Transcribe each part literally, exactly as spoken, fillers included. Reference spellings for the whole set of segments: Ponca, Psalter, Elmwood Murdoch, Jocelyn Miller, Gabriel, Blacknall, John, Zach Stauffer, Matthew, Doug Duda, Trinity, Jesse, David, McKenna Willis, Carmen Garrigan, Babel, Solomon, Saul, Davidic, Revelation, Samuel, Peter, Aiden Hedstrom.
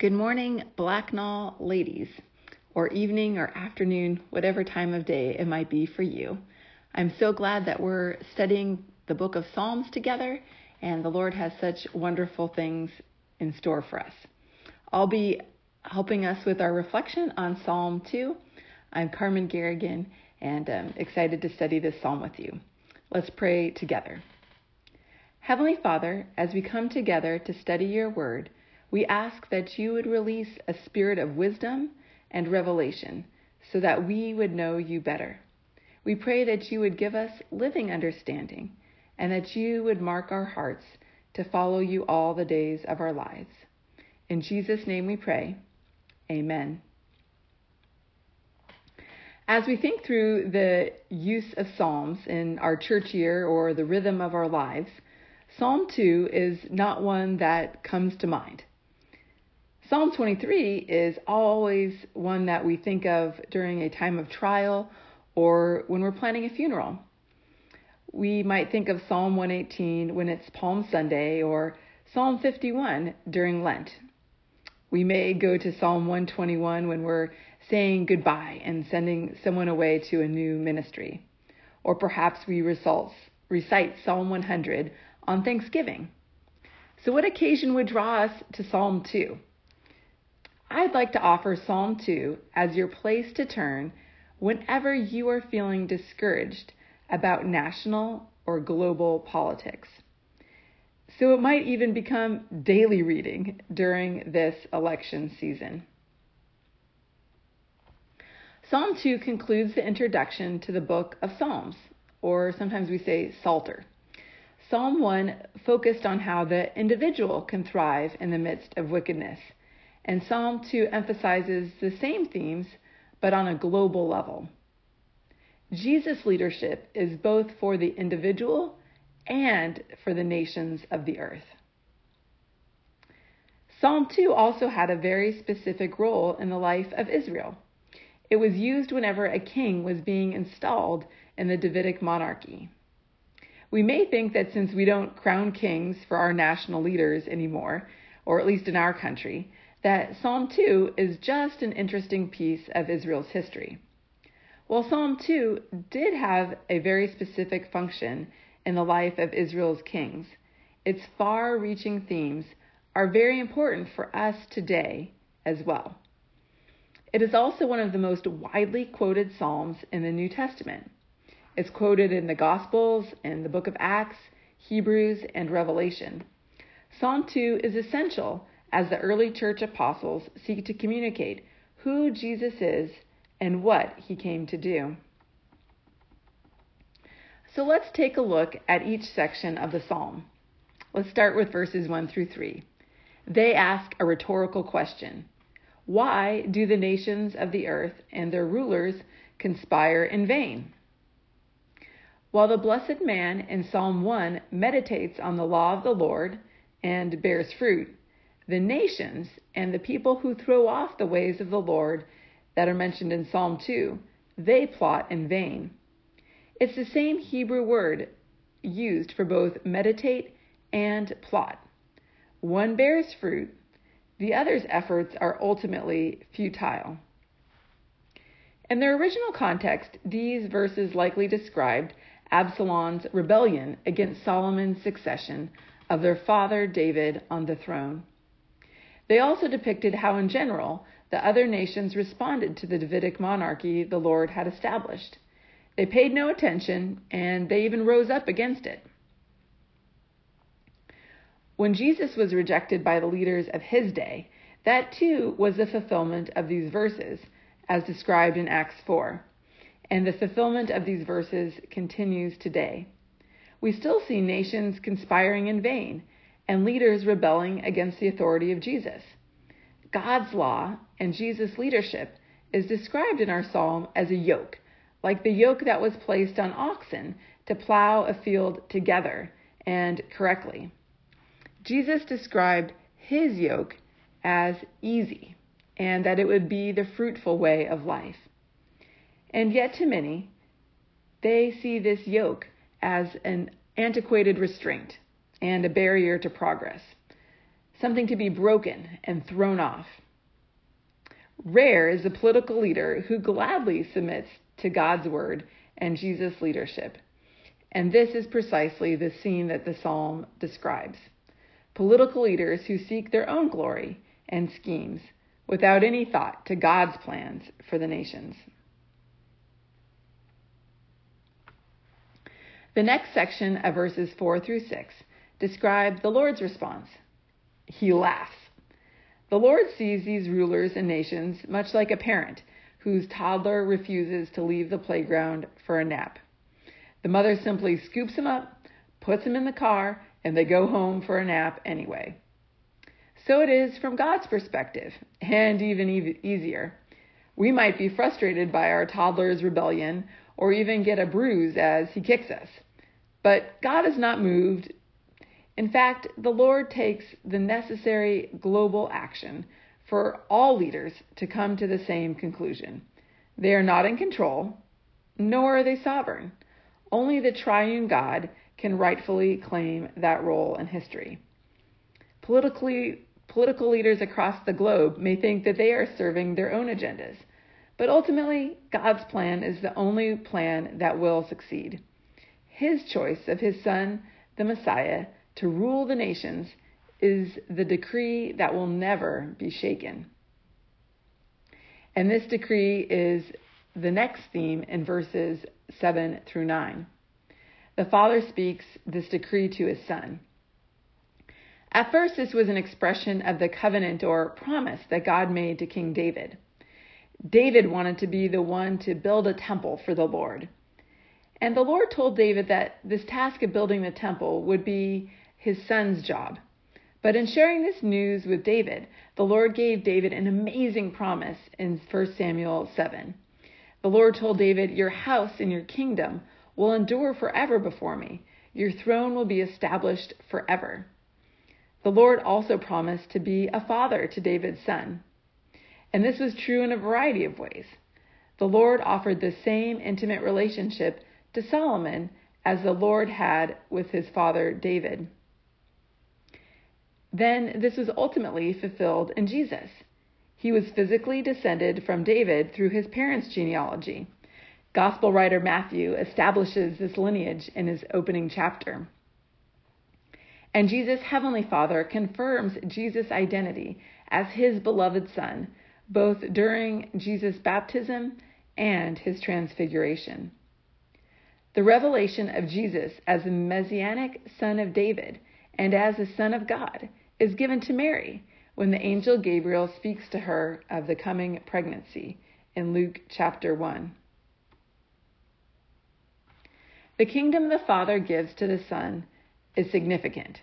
Good morning, Blacknall ladies, or evening or afternoon, whatever time of day it might be for you. I'm so glad that we're studying the book of Psalms together, and the Lord has such wonderful things in store for us. I'll be helping us with our reflection on Psalm two. I'm Carmen Garrigan, and I'm excited to study this psalm with you. Let's pray together. Heavenly Father, as we come together to study your word, we ask that you would release a spirit of wisdom and revelation so that we would know you better. We pray that you would give us living understanding and that you would mark our hearts to follow you all the days of our lives. In Jesus' name we pray. Amen. As we think through the use of Psalms in our church year or the rhythm of our lives, Psalm two is not one that comes to mind. Psalm twenty-three is always one that we think of during a time of trial or when we're planning a funeral. We might think of Psalm one eighteen when it's Palm Sunday or Psalm fifty-one during Lent. We may go to Psalm one twenty-one when we're saying goodbye and sending someone away to a new ministry. Or perhaps we recite Psalm one hundred on Thanksgiving. So what occasion would draw us to Psalm two? I'd like to offer Psalm two as your place to turn whenever you are feeling discouraged about national or global politics. So it might even become daily reading during this election season. Psalm two concludes the introduction to the book of Psalms, or sometimes we say Psalter. Psalm one focused on how the individual can thrive in the midst of wickedness. And Psalm two emphasizes the same themes, but on a global level. Jesus' leadership is both for the individual and for the nations of the earth. Psalm two also had a very specific role in the life of Israel. It was used whenever a king was being installed in the Davidic monarchy. We may think that since we don't crown kings for our national leaders anymore, or at least in our country, that Psalm two is just an interesting piece of Israel's history. Well, Psalm two did have a very specific function in the life of Israel's kings. Its far-reaching themes are very important for us today as well. It is also one of the most widely quoted Psalms in the New Testament. It's quoted in the Gospels, in the book of Acts, Hebrews, and Revelation. Psalm two is essential as the early church apostles seek to communicate who Jesus is and what he came to do. So let's take a look at each section of the psalm. Let's start with verses one through three. They ask a rhetorical question. Why do the nations of the earth and their rulers conspire in vain? While the blessed man in Psalm one meditates on the law of the Lord and bears fruit, the nations and the people who throw off the ways of the Lord that are mentioned in Psalm two, they plot in vain. It's the same Hebrew word used for both meditate and plot. One bears fruit, the other's efforts are ultimately futile. In their original context, these verses likely described Absalom's rebellion against Solomon's succession of their father David on the throne. They also depicted how, in general, the other nations responded to the Davidic monarchy the Lord had established. They paid no attention, and they even rose up against it. When Jesus was rejected by the leaders of his day, that too was the fulfillment of these verses, as described in Acts four. And the fulfillment of these verses continues today. We still see nations conspiring in vain, and leaders rebelling against the authority of Jesus. God's law and Jesus' leadership is described in our psalm as a yoke, like the yoke that was placed on oxen to plow a field together and correctly. Jesus described his yoke as easy, and that it would be the fruitful way of life. And yet to many, they see this yoke as an antiquated restraint and a barrier to progress. something to be broken and thrown off. Rare is the political leader who gladly submits to God's word and Jesus' leadership. And this is precisely the scene that the psalm describes. Political leaders who seek their own glory and schemes without any thought to God's plans for the nations. The next section of verses four through six describe the Lord's response. He laughs. The Lord sees these rulers and nations much like a parent whose toddler refuses to leave the playground for a nap. The mother simply scoops him up, puts him in the car, and they go home for a nap anyway. So it is from God's perspective, and even easier. We might be frustrated by our toddler's rebellion or even get a bruise as he kicks us. But God is not moved. In fact, the Lord takes the necessary global action for all leaders to come to the same conclusion. They are not in control, nor are they sovereign. Only the triune God can rightfully claim that role in history. Politically, political leaders across the globe may think that they are serving their own agendas, but ultimately, God's plan is the only plan that will succeed. His choice of his son, the Messiah, to rule the nations is the decree that will never be shaken. And this decree is the next theme in verses seven through nine. The Father speaks this decree to his Son. At first, this was an expression of the covenant or promise that God made to King David. David wanted to be the one to build a temple for the Lord. And the Lord told David that this task of building the temple would be his son's job. But in sharing this news with David, the Lord gave David an amazing promise in First Samuel seven. The Lord told David, "Your house and your kingdom will endure forever before me. Your throne will be established forever." The Lord also promised to be a father to David's son. And this was true in a variety of ways. The Lord offered the same intimate relationship to Solomon as the Lord had with his father David. Then this was ultimately fulfilled in Jesus. He was physically descended from David through his parents' genealogy. Gospel writer Matthew establishes this lineage in his opening chapter. And Jesus' heavenly Father confirms Jesus' identity as his beloved Son, both during Jesus' baptism and his transfiguration. The revelation of Jesus as the Messianic Son of David and as the Son of God is given to Mary when the angel Gabriel speaks to her of the coming pregnancy in Luke chapter one. The kingdom the Father gives to the Son is significant.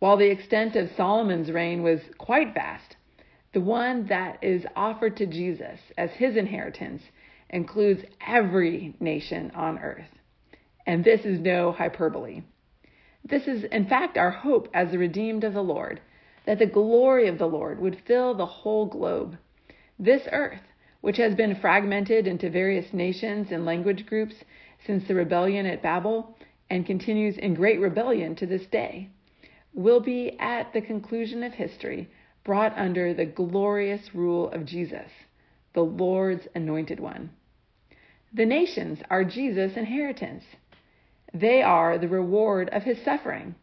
While the extent of Solomon's reign was quite vast, the one that is offered to Jesus as his inheritance includes every nation on earth. And this is no hyperbole. This is, in fact, our hope as the redeemed of the Lord, that the glory of the Lord would fill the whole globe. This earth, which has been fragmented into various nations and language groups since the rebellion at Babel, and continues in great rebellion to this day, will be at the conclusion of history brought under the glorious rule of Jesus, the Lord's anointed one. The nations are Jesus' inheritance. They are the reward of his suffering.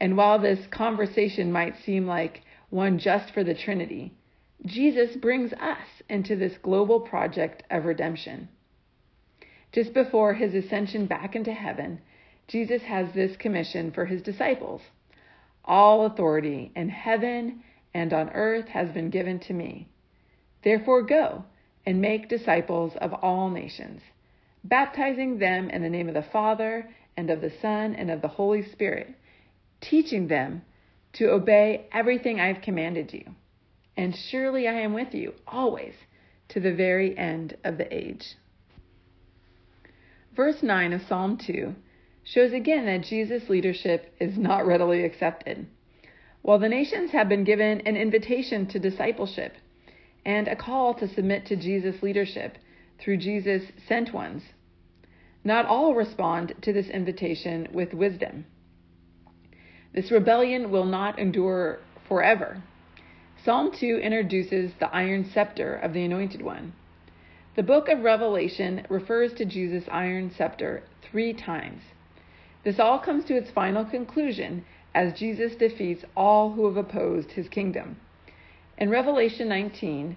And while this conversation might seem like one just for the Trinity, Jesus brings us into this global project of redemption. Just before his ascension back into heaven, Jesus has this commission for his disciples. "All authority in heaven and on earth has been given to me. Therefore go and make disciples of all nations, baptizing them in the name of the Father and of the Son and of the Holy Spirit, teaching them to obey everything I have commanded you. And surely I am with you always to the very end of the age." Verse nine of Psalm two shows again that Jesus' leadership is not readily accepted. While the nations have been given an invitation to discipleship and a call to submit to Jesus' leadership through Jesus' sent ones, not all respond to this invitation with wisdom. This rebellion will not endure forever. Psalm two introduces the iron scepter of the Anointed One. The book of Revelation refers to Jesus' iron scepter three times. This all comes to its final conclusion as Jesus defeats all who have opposed his kingdom. In Revelation nineteen,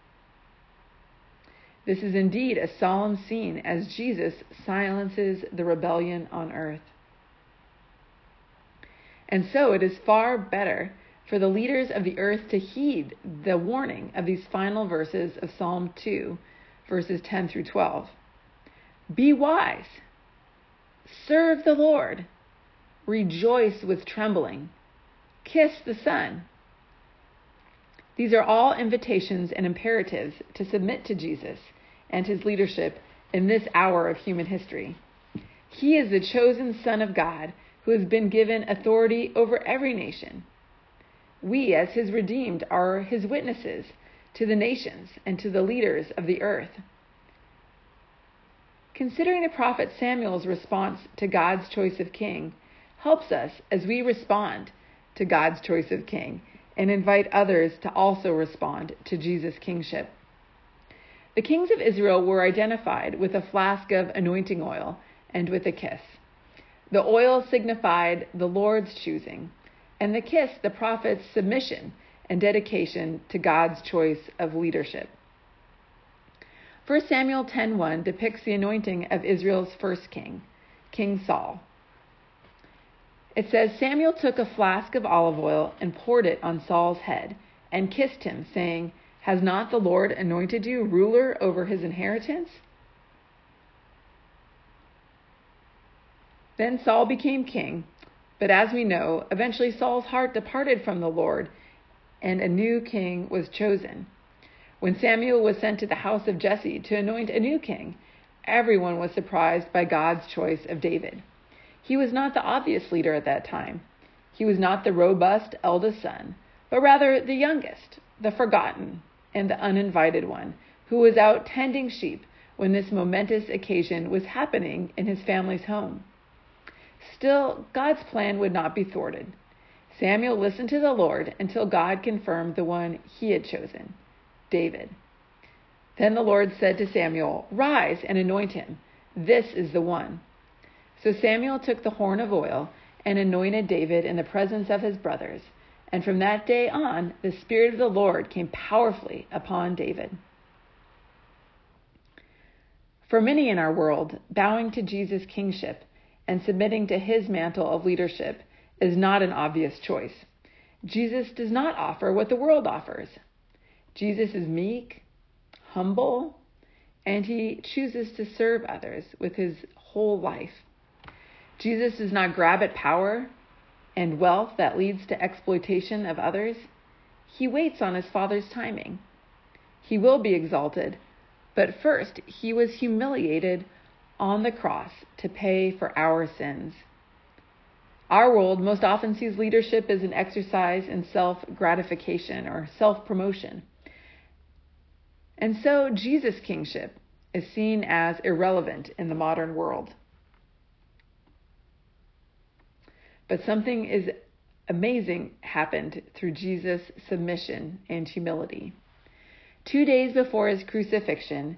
This is indeed a solemn scene as Jesus silences the rebellion on earth. And so it is far better for the leaders of the earth to heed the warning of these final verses of Psalm two, verses ten through twelve. "Be wise, serve the Lord, rejoice with trembling, kiss the Son." These are all invitations and imperatives to submit to Jesus and his leadership in this hour of human history. He is the chosen Son of God who has been given authority over every nation. We, as his redeemed, are his witnesses to the nations and to the leaders of the earth. Considering the prophet Samuel's response to God's choice of king helps us as we respond to God's choice of king and invite others to also respond to Jesus' kingship. The kings of Israel were identified with a flask of anointing oil and with a kiss. The oil signified the Lord's choosing, and the kiss the prophet's submission and dedication to God's choice of leadership. First Samuel ten one depicts the anointing of Israel's first king, King Saul. It says, "Samuel took a flask of olive oil and poured it on Saul's head and kissed him, saying, 'Has not the Lord anointed you ruler over his inheritance?' Then Saul became king. But as we know, eventually Saul's heart departed from the Lord, and a new king was chosen. When Samuel was sent to the house of Jesse to anoint a new king, everyone was surprised by God's choice of David. He was not the obvious leader at that time. He was not the robust eldest son, but rather the youngest, the forgotten, and the uninvited one, who was out tending sheep when this momentous occasion was happening in his family's home. Still, God's plan would not be thwarted. Samuel listened to the Lord until God confirmed the one he had chosen, David. Then the Lord said to Samuel, 'Rise and anoint him. This is the one.' So Samuel took the horn of oil and anointed David in the presence of his brothers. And from that day on, the Spirit of the Lord came powerfully upon David." For many in our world, bowing to Jesus' kingship and submitting to his mantle of leadership is not an obvious choice. Jesus does not offer what the world offers. Jesus is meek, humble, and he chooses to serve others with his whole life. Jesus does not grab at power and wealth that leads to exploitation of others. He waits on his Father's timing. He will be exalted, but first he was humiliated on the cross to pay for our sins. Our world most often sees leadership as an exercise in self-gratification or self-promotion. And so Jesus' kingship is seen as irrelevant in the modern world. But something is amazing happened through Jesus' submission and humility. Two days before his crucifixion,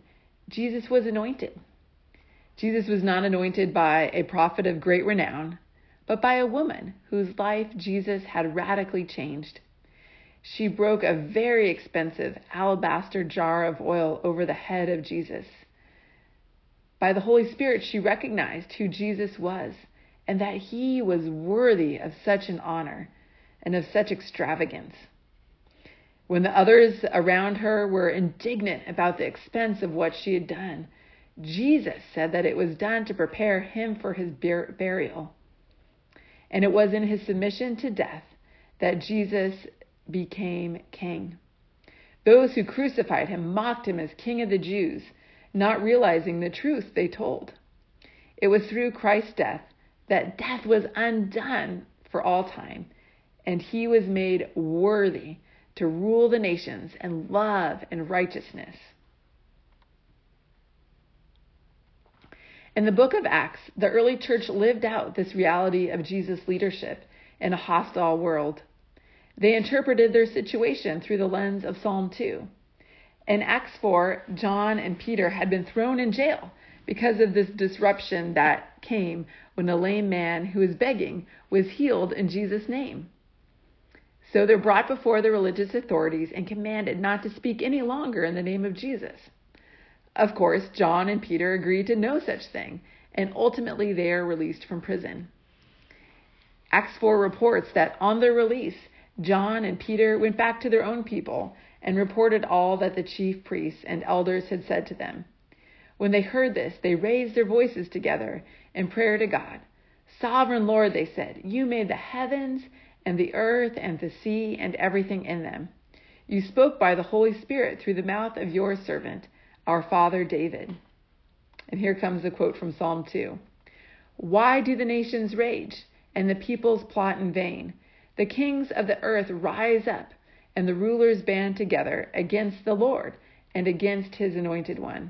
Jesus was anointed. Jesus was not anointed by a prophet of great renown, but by a woman whose life Jesus had radically changed. She broke a very expensive alabaster jar of oil over the head of Jesus. By the Holy Spirit, she recognized who Jesus was and that he was worthy of such an honor and of such extravagance. When the others around her were indignant about the expense of what she had done, Jesus said that it was done to prepare him for his bur- burial. And it was in his submission to death that Jesus became king. Those who crucified him mocked him as King of the Jews, not realizing the truth they told. It was through Christ's death that death was undone for all time, and he was made worthy to rule the nations in love and righteousness. In the book of Acts, the early church lived out this reality of Jesus' leadership in a hostile world. They interpreted their situation through the lens of Psalm two. In Acts four, John and Peter had been thrown in jail because of this disruption that came when a lame man who was begging was healed in Jesus' name. So they're brought before the religious authorities and commanded not to speak any longer in the name of Jesus. Of course, John and Peter agreed to no such thing, and ultimately they are released from prison. Acts four reports that on their release, John and Peter went back to their own people and reported all that the chief priests and elders had said to them. When they heard this, they raised their voices together in prayer to God. "Sovereign Lord," they said, "you made the heavens and the earth and the sea and everything in them. You spoke by the Holy Spirit through the mouth of your servant, our father David." And here comes the quote from Psalm two. "Why do the nations rage and the peoples plot in vain? The kings of the earth rise up and the rulers band together against the Lord and against his anointed one.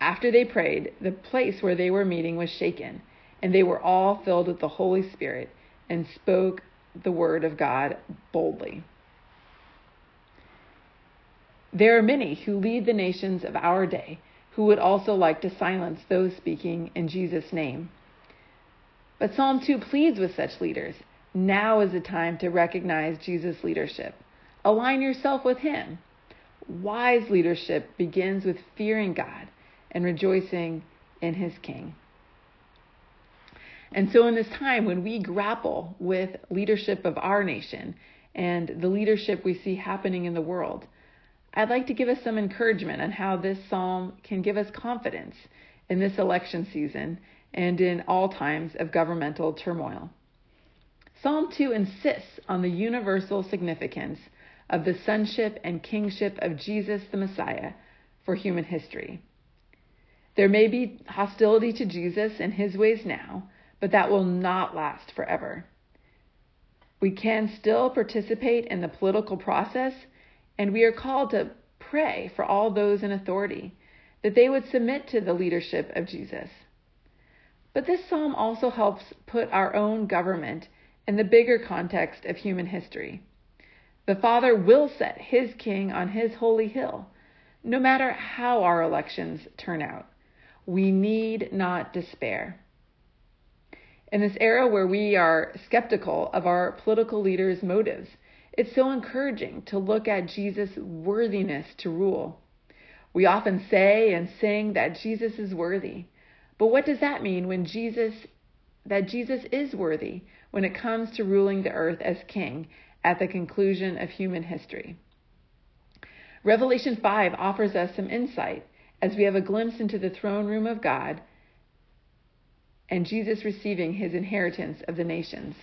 After they prayed, the place where they were meeting was shaken, and they were all filled with the Holy Spirit and spoke the word of God boldly. There are many who lead the nations of our day who would also like to silence those speaking in Jesus' name. But Psalm two pleads with such leaders. Now is the time to recognize Jesus' leadership. Align yourself with him. Wise leadership begins with fearing God and rejoicing in his King. And so in this time when we grapple with leadership of our nation and the leadership we see happening in the world, I'd like to give us some encouragement on how this psalm can give us confidence in this election season and in all times of governmental turmoil. Psalm two insists on the universal significance of the sonship and kingship of Jesus the Messiah for human history. There may be hostility to Jesus and his ways now, but that will not last forever. We can still participate in the political process, and we are called to pray for all those in authority, that they would submit to the leadership of Jesus. But this psalm also helps put our own government in the bigger context of human history. The Father will set his king on his holy hill, no matter how our elections turn out. We need not despair. In this era where we are skeptical of our political leaders' motives, it's so encouraging to look at Jesus' worthiness to rule. We often say and sing that Jesus is worthy, but what does that mean when Jesus, that Jesus is worthy when it comes to ruling the earth as king at the conclusion of human history? Revelation five offers us some insight as we have a glimpse into the throne room of God and Jesus receiving his inheritance of the nations.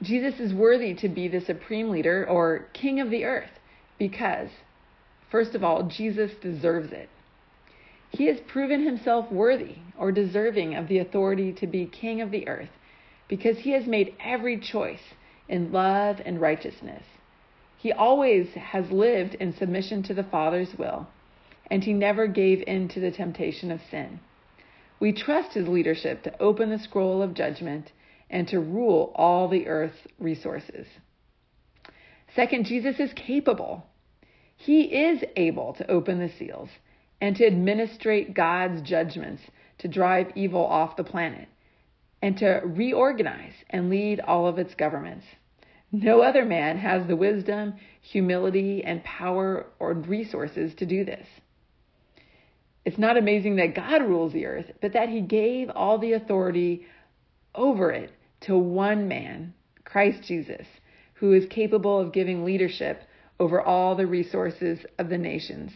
Jesus is worthy to be the supreme leader or king of the earth because, first of all, Jesus deserves it. He has proven himself worthy or deserving of the authority to be king of the earth because he has made every choice in love and righteousness. He always has lived in submission to the Father's will, and he never gave in to the temptation of sin. We trust his leadership to open the scroll of judgment and to rule all the earth's resources. Second, Jesus is capable. He is able to open the seals and to administrate God's judgments to drive evil off the planet and to reorganize and lead all of its governments. No other man has the wisdom, humility, and power or resources to do this. It's not amazing that God rules the earth, but that he gave all the authority over it to one man, Christ Jesus, who is capable of giving leadership over all the resources of the nations,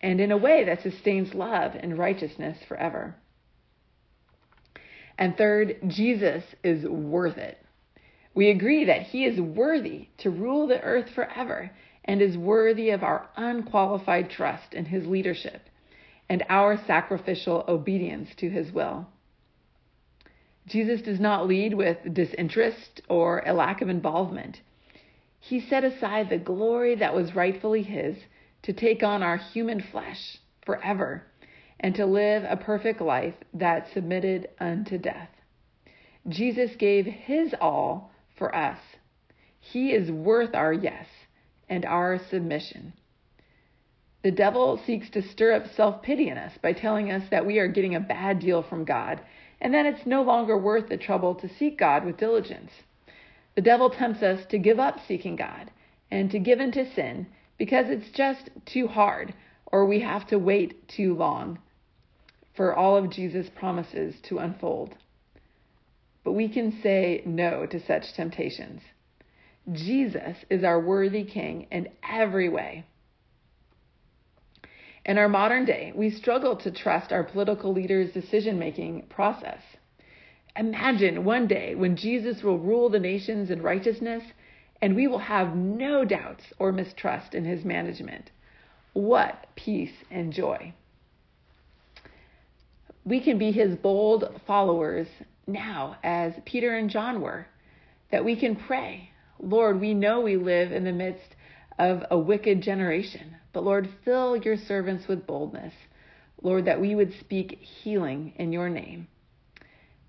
and in a way that sustains love and righteousness forever. And third, Jesus is worth it. We agree that he is worthy to rule the earth forever and is worthy of our unqualified trust in his leadership and our sacrificial obedience to his will. Jesus does not lead with disinterest or a lack of involvement. He set aside the glory that was rightfully his to take on our human flesh forever and to live a perfect life that submitted unto death. Jesus gave his all for us. He is worth our yes and our submission. The devil seeks to stir up self-pity in us by telling us that we are getting a bad deal from God, and that it's no longer worth the trouble to seek God with diligence. The devil tempts us to give up seeking God and to give in to sin because it's just too hard or we have to wait too long for all of Jesus' promises to unfold. But we can say no to such temptations. Jesus is our worthy King in every way. In our modern day, we struggle to trust our political leaders' decision-making process. Imagine one day when Jesus will rule the nations in righteousness, and we will have no doubts or mistrust in his management. What peace and joy. We can be his bold followers now, as Peter and John were, that we can pray, Lord, we know we live in the midst of a wicked generation, but Lord, fill your servants with boldness, Lord, that we would speak healing in your name.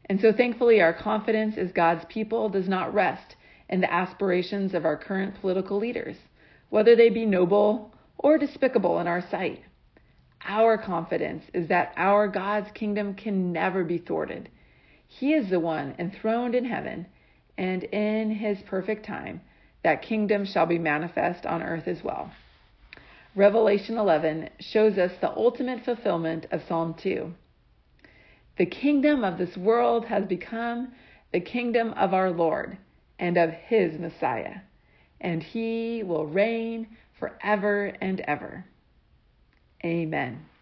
And so thankfully, our confidence as God's people does not rest in the aspirations of our current political leaders, whether they be noble or despicable in our sight. Our confidence is that our God's kingdom can never be thwarted. He is the one enthroned in heaven, and in his perfect time, that kingdom shall be manifest on earth as well. Revelation eleven shows us the ultimate fulfillment of Psalm two. The kingdom of this world has become the kingdom of our Lord and of his Messiah, and he will reign forever and ever. Amen.